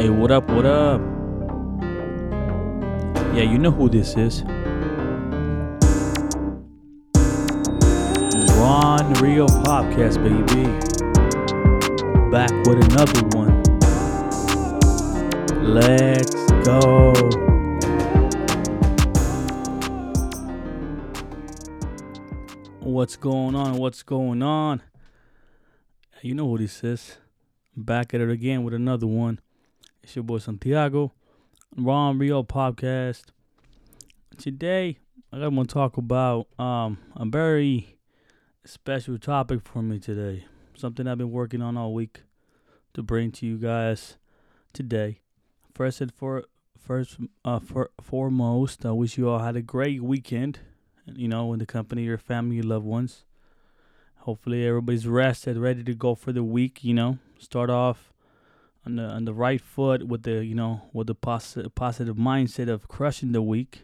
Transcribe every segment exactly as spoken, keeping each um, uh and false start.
Hey, what up, what up? Yeah, you know who this is. Rawnrealpopcast, baby. Back with another one. Let's go. What's going on? What's going on? You know who this is. Back at it again with another one. It's your boy Santiago, Rawnrealpopcast. Today, I want to talk about um, a very special topic for me today. Something I've been working on all week to bring to you guys today. First and for, first, uh, for, foremost, I wish you all had a great weekend, you know, in the company of your family, your loved ones. Hopefully everybody's rested, ready to go for the week, you know. Start off on the on the right foot with the, you know, with the positive positive mindset of crushing the week.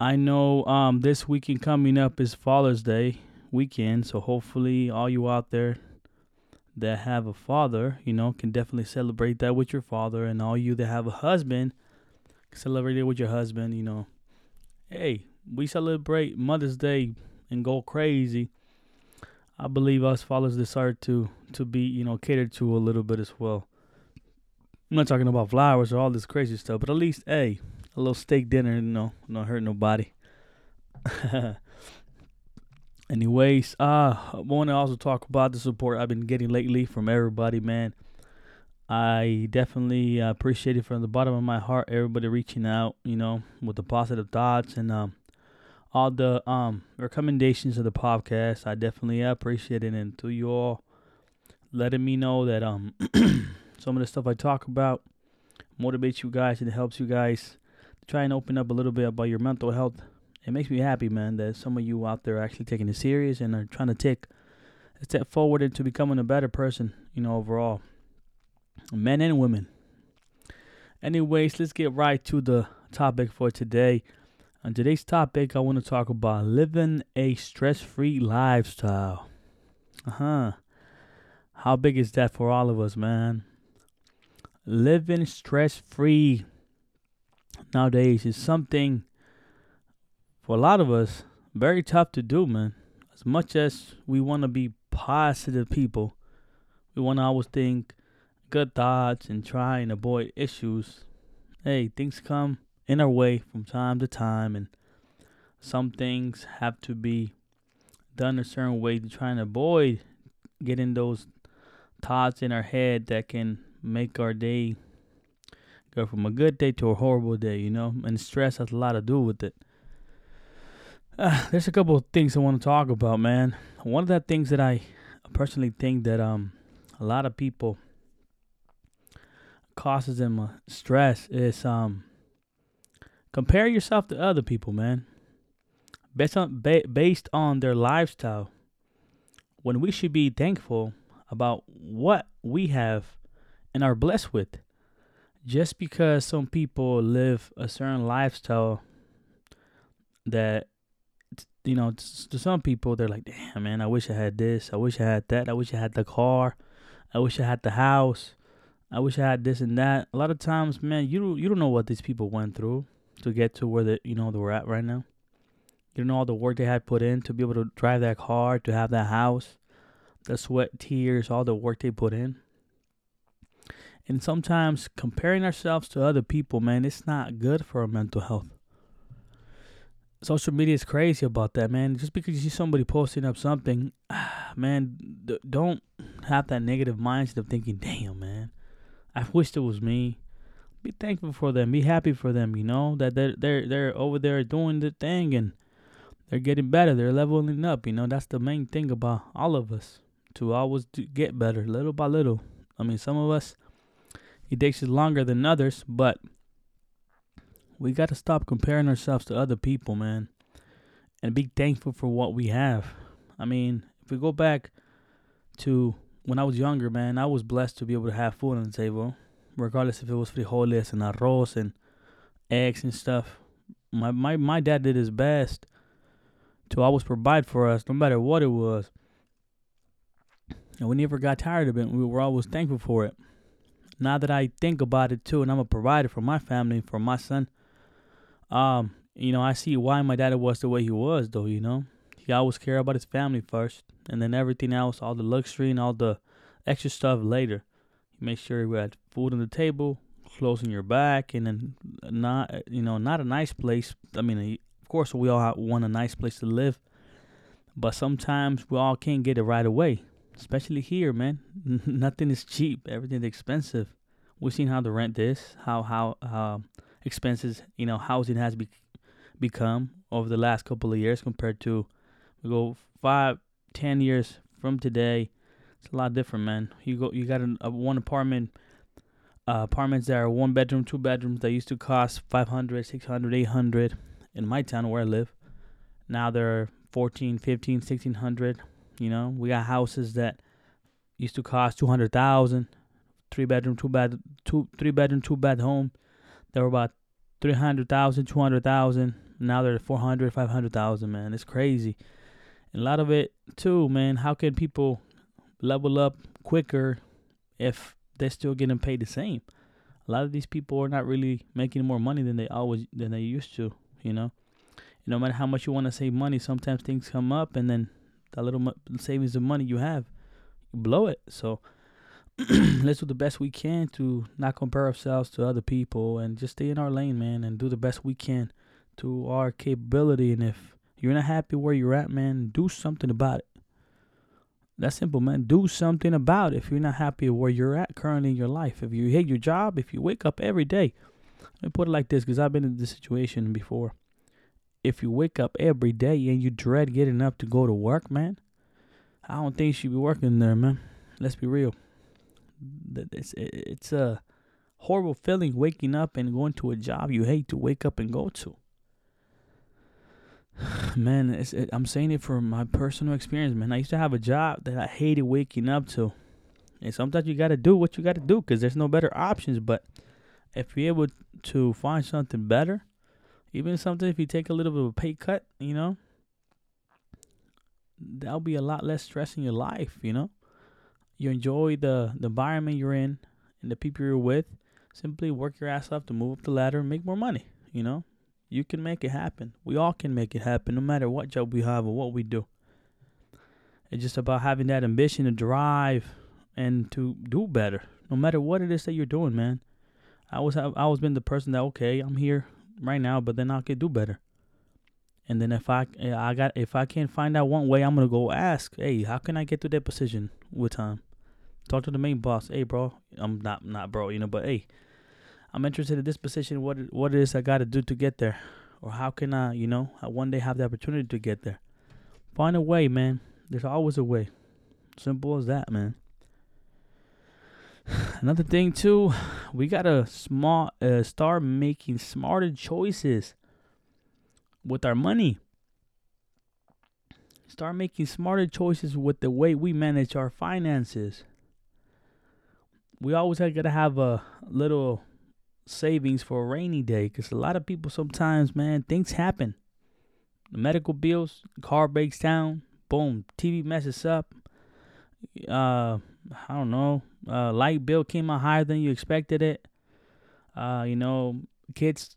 I know um this weekend coming up is Father's Day weekend, so hopefully all you out there that have a father, you know, can definitely celebrate that with your father, and all you that have a husband, celebrate it with your husband, you know. Hey, we celebrate Mother's Day and go crazy. I believe us fathers deserve to to be, you know, catered to a little bit as well. I'm not talking about flowers or all this crazy stuff, but at least, hey, a little steak dinner, you know, don't hurt nobody. Anyways, uh, I want to also talk about the support I've been getting lately from everybody, man. I definitely appreciate it from the bottom of my heart, everybody reaching out, you know, with the positive thoughts and um. all the um, recommendations of the podcast. I definitely appreciate it. And to you all, letting me know that um, some of the stuff I talk about motivates you guys and it helps you guys to try and open up a little bit about your mental health. It makes me happy, man, that some of you out there are actually taking it serious and are trying to take a step forward into becoming a better person, you know, overall. Men and women. Anyways, let's get right to the topic for today. On today's topic, I want to talk about living a stress-free lifestyle. Uh-huh. How big is that for all of us, man? Living stress-free nowadays is something, for a lot of us, very tough to do, man. As much as we want to be positive people, we want to always think good thoughts and try and avoid issues. Hey, things come in our way from time to time, and some things have to be done a certain way to try and avoid getting those thoughts in our head that can make our day go from a good day to a horrible day, you know, and stress has a lot to do with it. Uh, there's a couple of things I want to talk about, man. One of the things that I personally think that um a lot of people causes them uh, stress is um compare yourself to other people, man, based on ba- based on their lifestyle, when we should be thankful about what we have and are blessed with. Just because some people live a certain lifestyle that, you know, to some people, they're like, damn, man, I wish I had this. I wish I had that. I wish I had the car. I wish I had the house. I wish I had this and that. A lot of times, man, you, you don't know what these people went through to get to where the, you know, they're at right now. You know, all the work they had put in to be able to drive that car, to have that house, the sweat, tears, all the work they put in. And sometimes comparing ourselves to other people, man, it's not good for our mental health. Social media is crazy about that, man. Just because you see somebody posting up something, man, don't have that negative mindset of thinking, damn, man, I wish it was me. Be thankful for them. Be happy for them, you know, that they're, they're, they're over there doing the thing and they're getting better. They're leveling up, you know. That's the main thing about all of us, to always do, get better little by little. I mean, some of us, it takes us longer than others, but we got to stop comparing ourselves to other people, man, and be thankful for what we have. I mean, if we go back to when I was younger, man, I was blessed to be able to have food on the table. Regardless if it was frijoles and arroz and eggs and stuff. My, my my dad did his best to always provide for us, no matter what it was. And we never got tired of it. We were always thankful for it. now that I think about it too, and I'm a provider for my family, for my son, um, you know, I see why my daddy was the way he was, though, you know. He always cared about his family first, and then everything else, all the luxury and all the extra stuff later. Make sure we had food on the table, clothes on your back, and then not, you know, not a nice place. I mean, of course, we all want a nice place to live, but sometimes we all can't get it right away, especially here, man. Nothing is cheap. Everything's expensive. We've seen how the rent is, how how uh, expenses, you know, housing has be- become over the last couple of years compared to, we go five, ten years from today. It's a lot different, man. You go, you got an, a one apartment, uh, apartments that are one bedroom, two bedrooms that used to cost five hundred, six hundred, eight hundred in my town where I live. Now they're fourteen, fifteen, sixteen hundred. You know, we got houses that used to cost two hundred thousand, three bedroom, two bed, two three bedroom, two bed home. They were about three hundred thousand, two hundred thousand. Now they're four hundred, five hundred thousand. Man, it's crazy. And a lot of it too, man. How can people level up quicker if they're still getting paid the same? A lot of these people are not really making more money than they always than they used to, you know. And no matter how much you want to save money, sometimes things come up, and then that little mo- savings of money you have, you blow it. So let's do the best we can to not compare ourselves to other people and just stay in our lane, man, and do the best we can to our capability. And if you're not happy where you're at, man, do something about it. That's simple, man. Do something about it if you're not happy where you're at currently in your life. If you hate your job, if you wake up every day. Let me put it like this, because I've been in this situation before. If you wake up every day and you dread getting up to go to work, man, I don't think you should be working there, man. Let's be real. It's, it's a horrible feeling waking up and going to a job you hate to wake up and go to. Man, it's, it, I'm saying it from my personal experience, man. I used to have a job that I hated waking up to. And sometimes you got to do what you got to do because there's no better options. But if you're able to find something better, even something if you take a little bit of a pay cut, you know, that'll be a lot less stress in your life, you know. You enjoy the, the environment you're in and the people you're with. Simply work your ass up to move up the ladder and make more money, you know. You can make it happen. We all can make it happen, no matter what job we have or what we do. It's just about having that ambition to drive and to do better, no matter what it is that you're doing, man. I always have, I always been the person that, okay, I'm here right now, but then I can do better. And then if I I got if I can't find out one way, I'm gonna go ask, hey, how can I get to that position with time? Talk to the main boss. Hey, bro, I'm not not bro, you know, but hey. I'm interested in this position, what what it is I got to do to get there. Or how can I, you know, I one day have the opportunity to get there. Find a way, man. There's always a way. Simple as that, man. Another thing, too, we got to small uh, start making smarter choices with our money. Start making smarter choices with the way we manage our finances. We always got to have a little savings for a rainy day, because a lot of people sometimes, man, things happen. The medical bills, car breaks down, boom, T V messes up. Uh, I don't know. Uh, light bill came out higher than you expected it. Uh, you know, kids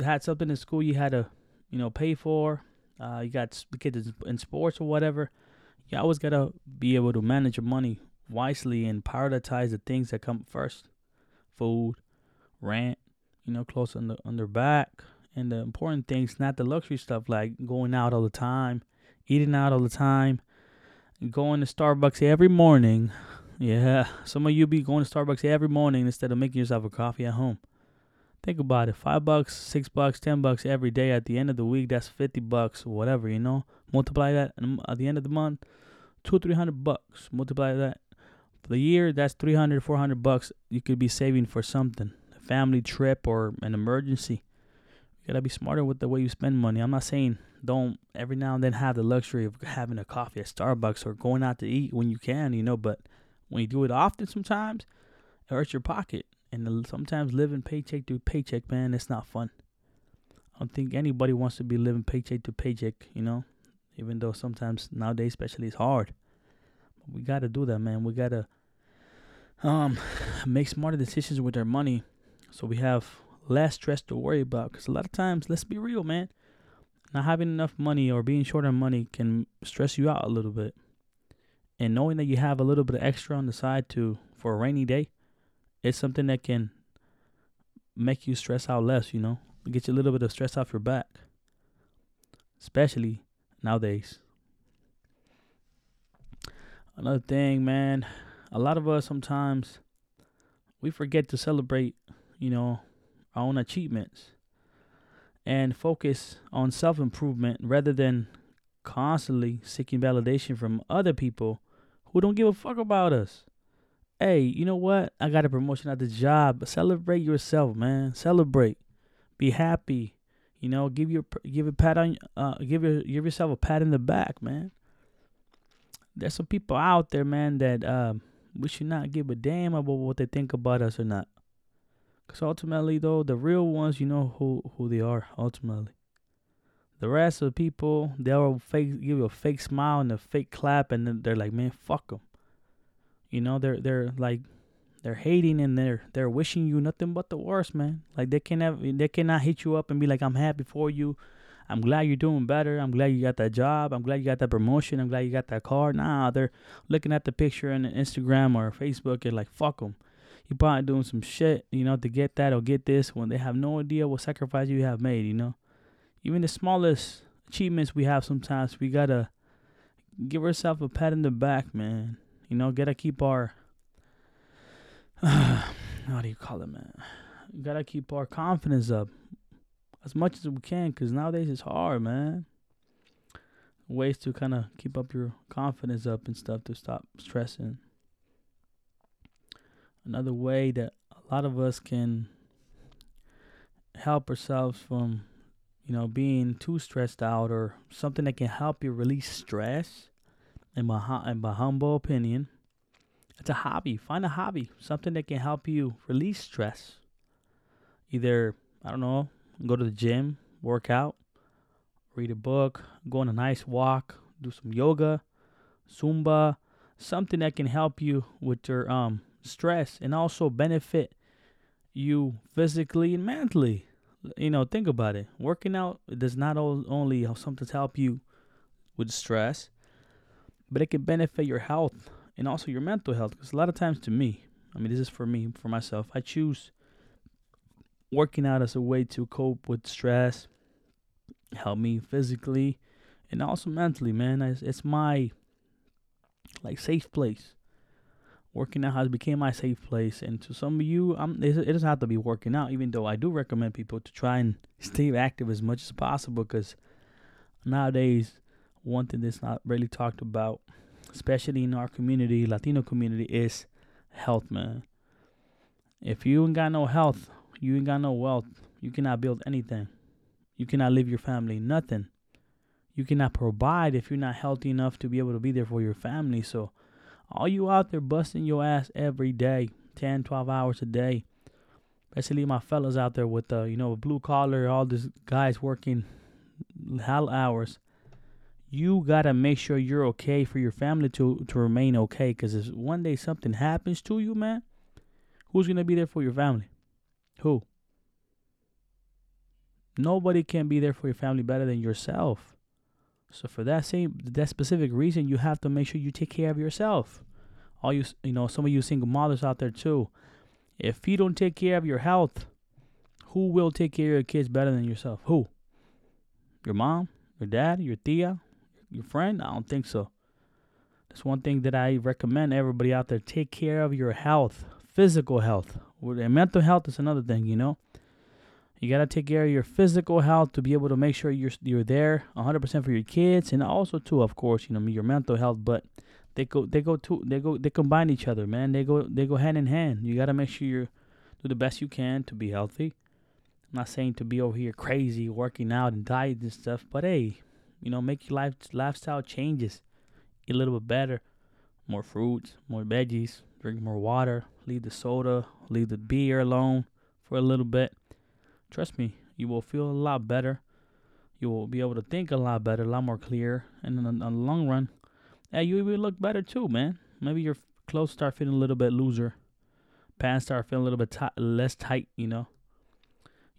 had something in school you had to, you know, pay for. Uh, you got kids in sports or whatever. You always gotta be able to manage your money wisely and prioritize the things that come first: food, rent, you know, clothes on the on their back, and the important things, not the luxury stuff like going out all the time, eating out all the time, going to Starbucks every morning. Yeah, some of you be going to Starbucks every morning instead of making yourself a coffee at home. Think about it: five bucks, six bucks, ten bucks every day. At the end of the week, that's fifty bucks, or whatever, you know. Multiply that at the end of the month, two, three hundred bucks. Multiply that for the year, that's three hundred, four hundred bucks. You could be saving for something. Family trip or an emergency. You gotta be smarter with the way you spend money. I'm not saying don't every now and then have the luxury of having a coffee at Starbucks or going out to eat when you can, you know, but when you do it often, sometimes it hurts your pocket. And sometimes living paycheck to paycheck, man, it's not fun. I don't think anybody wants to be living paycheck to paycheck, you know, even though sometimes nowadays especially it's hard. But we gotta do that, man. We gotta Um, make smarter decisions with their money so we have less stress to worry about. Because a lot of times, let's be real, man, not having enough money or being short on money can stress you out a little bit. And knowing that you have a little bit of extra on the side to for a rainy day, it's something that can make you stress out less, you know, get you a little bit of stress off your back, especially nowadays. Another thing, man, a lot of us sometimes we forget to celebrate, you know, our own achievements and focus on self-improvement rather than constantly seeking validation from other people who don't give a fuck about us. Hey, you know what? I got a promotion at the job. Celebrate yourself, man. Celebrate. Be happy. You know, give your give a pat on uh give your give yourself a pat in the back, man. There's some people out there, man, that um we should not give a damn about what they think about us or not. Cause ultimately, though, the real ones, you know who who they are. Ultimately, the rest of the people, they'll fake give you a fake smile and a fake clap, and then they're like, man, fuck them. You know, they're they're like, they're hating and they're they're wishing you nothing but the worst, man. Like they can have, they cannot hit you up and be like, I'm happy for you. I'm glad you're doing better. I'm glad you got that job. I'm glad you got that promotion. I'm glad you got that car. Nah, they're looking at the picture on Instagram or Facebook and like, fuck them. You're probably doing some shit, you know, to get that or get this when they have no idea what sacrifice you have made, you know. Even the smallest achievements we have sometimes, we got to give ourselves a pat in the back, man. You know, gotta keep our, uh, how do you call it, man? Gotta keep our confidence up as much as we can, because nowadays it's hard, man. Ways to kind of keep up your confidence up and stuff to stop stressing. Another way that a lot of us can help ourselves from, you know, being too stressed out, or something that can help you release stress, In my, in my humble opinion, it's a hobby. Find a hobby, something that can help you release stress. Either, I don't know, go to the gym, work out, read a book, go on a nice walk, do some yoga, Zumba, something that can help you with your um stress and also benefit you physically and mentally. You know, think about it. Working out does not only sometimes help you with stress, but it can benefit your health and also your mental health. Because a lot of times, to me, I mean, this is for me, for myself, I choose working out as a way to cope with stress, help me physically, and also mentally, man. It's, it's my, like, safe place. Working out has become my safe place. And to some of you, I'm, it doesn't have to be working out, even though I do recommend people to try and stay active as much as possible. Because nowadays, one thing that's not really talked about, especially in our community, Latino community, is health, man. If you ain't got no health, you ain't got no wealth, you cannot build anything. You cannot live your family, nothing. You cannot provide if you're not healthy enough to be able to be there for your family. So all you out there busting your ass every day, ten, twelve hours a day, especially my fellas out there with, uh, you know, blue collar, all these guys working hell hours, you got to make sure you're okay for your family to, to remain okay. Because if one day something happens to you, man, who's going to be there for your family? Who? Nobody can be there for your family better than yourself. So for that same, that specific reason, you have to make sure you take care of yourself. All you, you know, some of you single mothers out there too. If you don't take care of your health, who will take care of your kids better than yourself? Who? Your mom? Your dad? Your tia? Your friend? I don't think so. That's one thing that I recommend everybody out there. Take care of your health, physical health. And mental health is another thing, you know. You got to take care of your physical health to be able to make sure you're you're there one hundred percent for your kids. And also, too, of course, you know, your mental health. But they go, they go, to, they go, they combine each other, man. They go, they go hand in hand. You got to make sure you do the best you can to be healthy. I'm not saying to be over here crazy, working out and diet and stuff. But, hey, you know, make your life lifestyle changes. Eat a little bit better. More fruits, more veggies, drink more water, leave the soda, leave the beer alone for a little bit. Trust me, you will feel a lot better. You will be able to think a lot better, a lot more clear. And in the, in the long run, hey, you will look better too, man. Maybe your clothes start feeling a little bit looser. pants start feeling a little bit t- less tight, you know.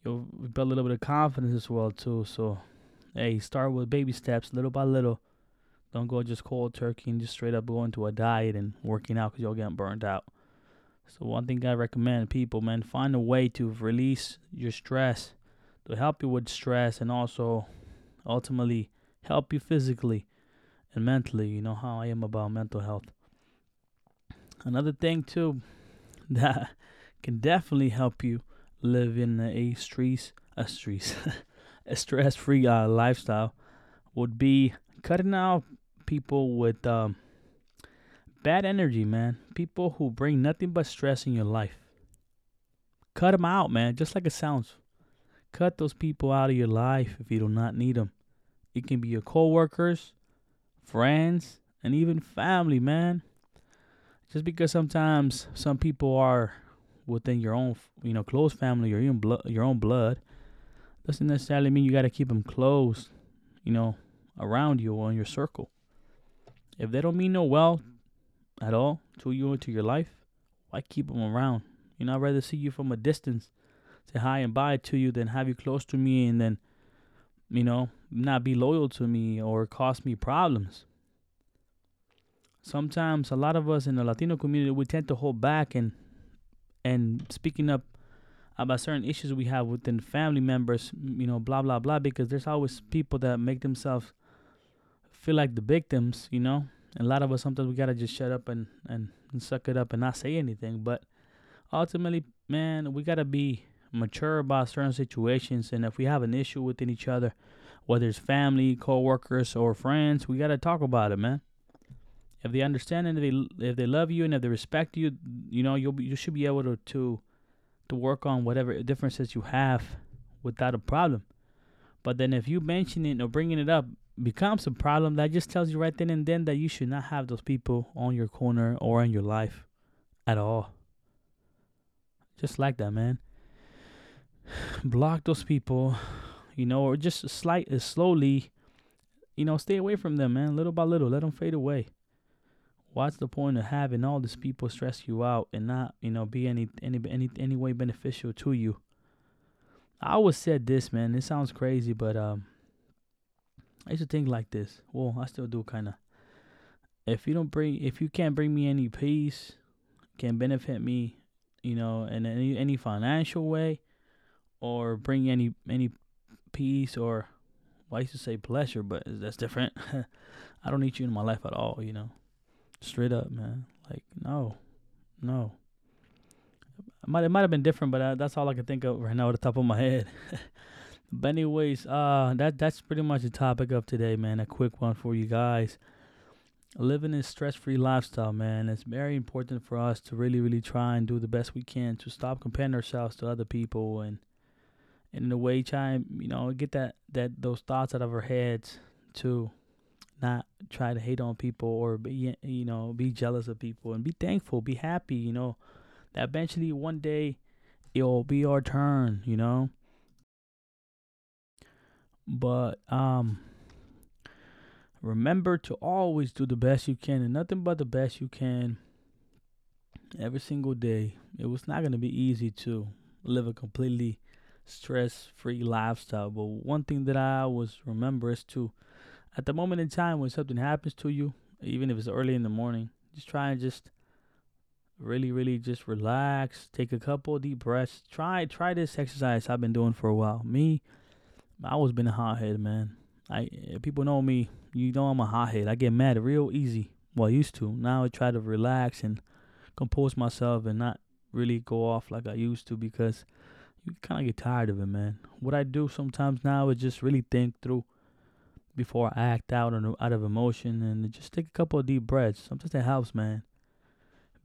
You'll build a little bit of confidence as well, too. So, hey, start with baby steps, little by little. Don't go just cold turkey and just straight up going to a diet and working out, because you'll get burned out. So one thing I recommend people, man, find a way to release your stress, to help you with stress, and also ultimately help you physically and mentally. You know how I am about mental health. Another thing, too, that can definitely help you live in a stress, a stress, a stress-free uh, lifestyle would be cutting out people with um, bad energy, man. People who bring nothing but stress in your life. Cut them out, man, just like it sounds. Cut those people out of your life if you do not need them. It can be your coworkers, friends, and even family, man. Just because sometimes some people are within your own, you know, close family or even blood, your own blood, doesn't necessarily mean you got to keep them close, you know, around you or in your circle. If they don't mean no well at all to you or to your life, why keep them around? You know, I'd rather see you from a distance, say hi and bye to you, than have you close to me and then, you know, not be loyal to me or cause me problems. Sometimes a lot of us in the Latino community, we tend to hold back and and speaking up about certain issues we have within family members, you know, blah, blah, blah, because there's always people that make themselves feel like the victims, you know. And a lot of us, sometimes we got to just shut up and, and, and suck it up and not say anything. But ultimately, man, we got to be mature about certain situations. And if we have an issue within each other, whether it's family, coworkers, or friends, we got to talk about it, man. If they understand and if they, if they love you and if they respect you, you know, you'll be, you should be able to, to to work on whatever differences you have without a problem. But then if you mention it or bringing it up becomes a problem, that just tells you right then and then that you should not have those people on your corner or in your life at all. Just like that, man. Block those people, you know, or just slight, slowly, you know, stay away from them, man. Little by little, let them fade away. What's the point of having all these people stress you out and not, you know, be any any any any way beneficial to you? I always said this, man. It sounds crazy, but um, I used to think like this. Well, I still do, kind of. If you don't bring, if you can't bring me any peace, can't benefit me, you know, in any any financial way, or bring any any peace or, well, I used to say pleasure, but that's different. I don't need you in my life at all, you know. Straight up, man. Like, no, no. It might, it might have been different, but I, that's all I can think of right now at the top of my head. But anyways, uh, that that's pretty much the topic of today, man. A quick one for you guys. Living a stress-free lifestyle, man. It's very important for us to really, really try and do the best we can to stop comparing ourselves to other people and, and in a way, try and, you know, get that, that those thoughts out of our heads to not try to hate on people or be, you know, be jealous of people, and be thankful, be happy, you know, that eventually one day it'll be our turn, you know. But um, remember to always do the best you can and nothing but the best you can every single day. It was not going to be easy to live a completely stress-free lifestyle. But one thing that I always remember is to, at the moment in time when something happens to you, even if it's early in the morning, just try and just really, really just relax. Take a couple deep breaths. Try try this exercise I've been doing for a while. Me, I always been a hothead, man. I people know me. You know I'm a hothead. I get mad real easy. Well, I used to. Now I try to relax and compose myself and not really go off like I used to, because you kind of get tired of it, man. What I do sometimes now is just really think through before I act out on out of emotion, and just take a couple of deep breaths. Sometimes that helps, man.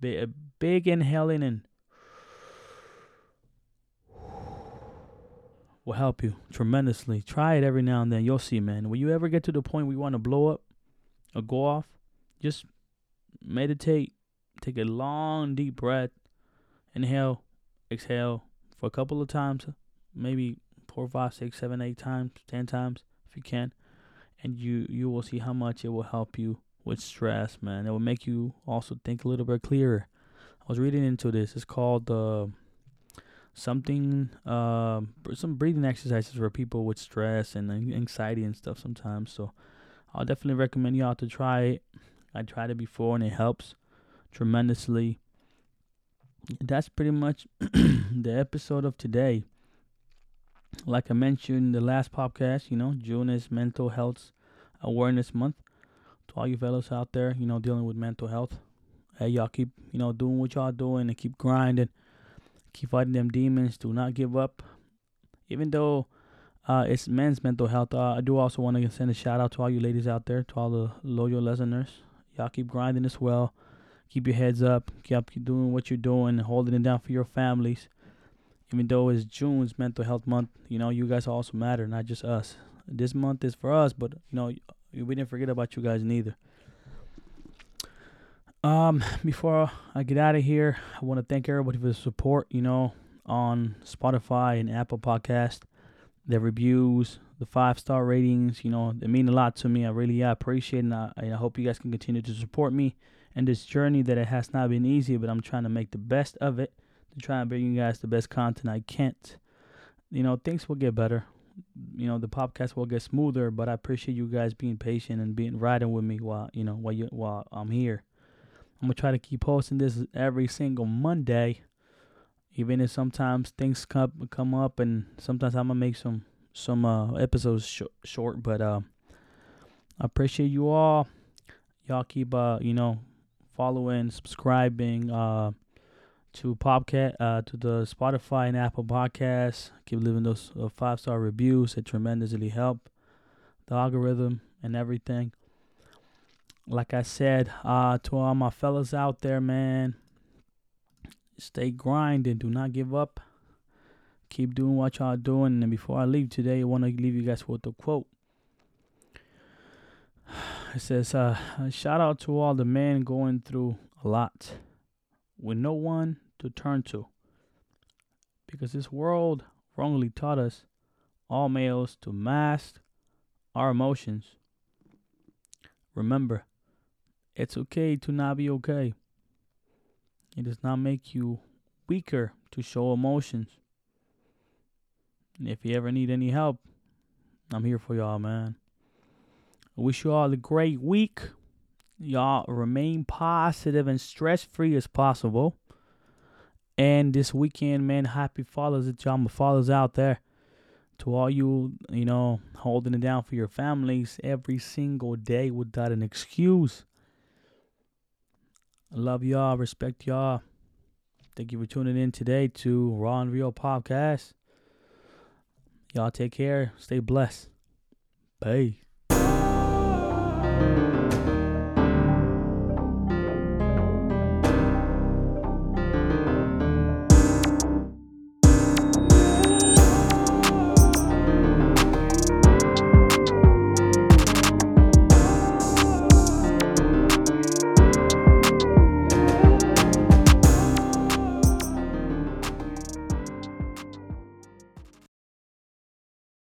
Be, a big inhaling and will help you tremendously. Try it every now and then. You'll see, man. When you ever get to the point where you want to blow up or go off, just meditate. Take a long, deep breath. Inhale, exhale for a couple of times, maybe four, five, six, seven, eight times, ten times if you can. And you, you will see how much it will help you with stress, man. It will make you also think a little bit clearer was reading into this. It's called uh, something, uh, some breathing exercises for people with stress and anxiety and stuff sometimes. So I'll definitely recommend y'all to try it. I tried it before and it helps tremendously. That's pretty much the episode of today. Like I mentioned in the last podcast, you know, June is Mental Health Awareness Month. To all you fellas out there, you know, dealing with mental health, hey, y'all keep, you know, doing what y'all doing and keep grinding. Keep fighting them demons. Do not give up. Even though uh, it's men's mental health, uh, I do also want to send a shout out to all you ladies out there, to all the loyal listeners. Y'all keep grinding as well. Keep your heads up. Keep, keep doing what you're doing and holding it down for your families. Even though it's June's Mental Health Month, you know, you guys also matter, not just us. This month is for us, but, you know, we didn't forget about you guys neither. Um, before I get out of here, I want to thank everybody for the support, you know, on Spotify and Apple Podcast, the reviews, the five-star ratings, you know, they mean a lot to me. I really I appreciate it, and I, and I hope you guys can continue to support me in this journey that it has not been easy, but I'm trying to make the best of it. To try and bring you guys the best content I can't. You know, things will get better. You know, the podcast will get smoother, but I appreciate you guys being patient and being riding with me while, you know, while you while I'm here. I'm gonna try to keep posting this every single Monday, even if sometimes things come come up, and sometimes I'm gonna make some some uh, episodes sh- short. But uh, I appreciate you all. Y'all keep uh, you know, following, subscribing. Uh, To Popcat, uh, to the Spotify and Apple Podcasts. Keep leaving those uh, five star reviews. It tremendously help the algorithm and everything. Like I said, uh, to all my fellas out there, man, stay grinding. Do not give up. Keep doing what y'all doing. And before I leave today, I want to leave you guys with a quote. It says, uh, "Shout out to all the men going through a lot, with no one to turn to, because this world wrongly taught us all males to mask our emotions. Remember, it's okay to not be okay. It does not make you weaker to show emotions. And if you ever need any help, I'm here for y'all, man. I wish you all a great week. Y'all remain positive and stress-free as possible. And this weekend, man, happy fathers to y'all, my fathers out there. To all you, you know, holding it down for your families every single day without an excuse. I love y'all. Respect y'all. Thank you for tuning in today to Raw and Real Podcast. Y'all take care. Stay blessed. Bye.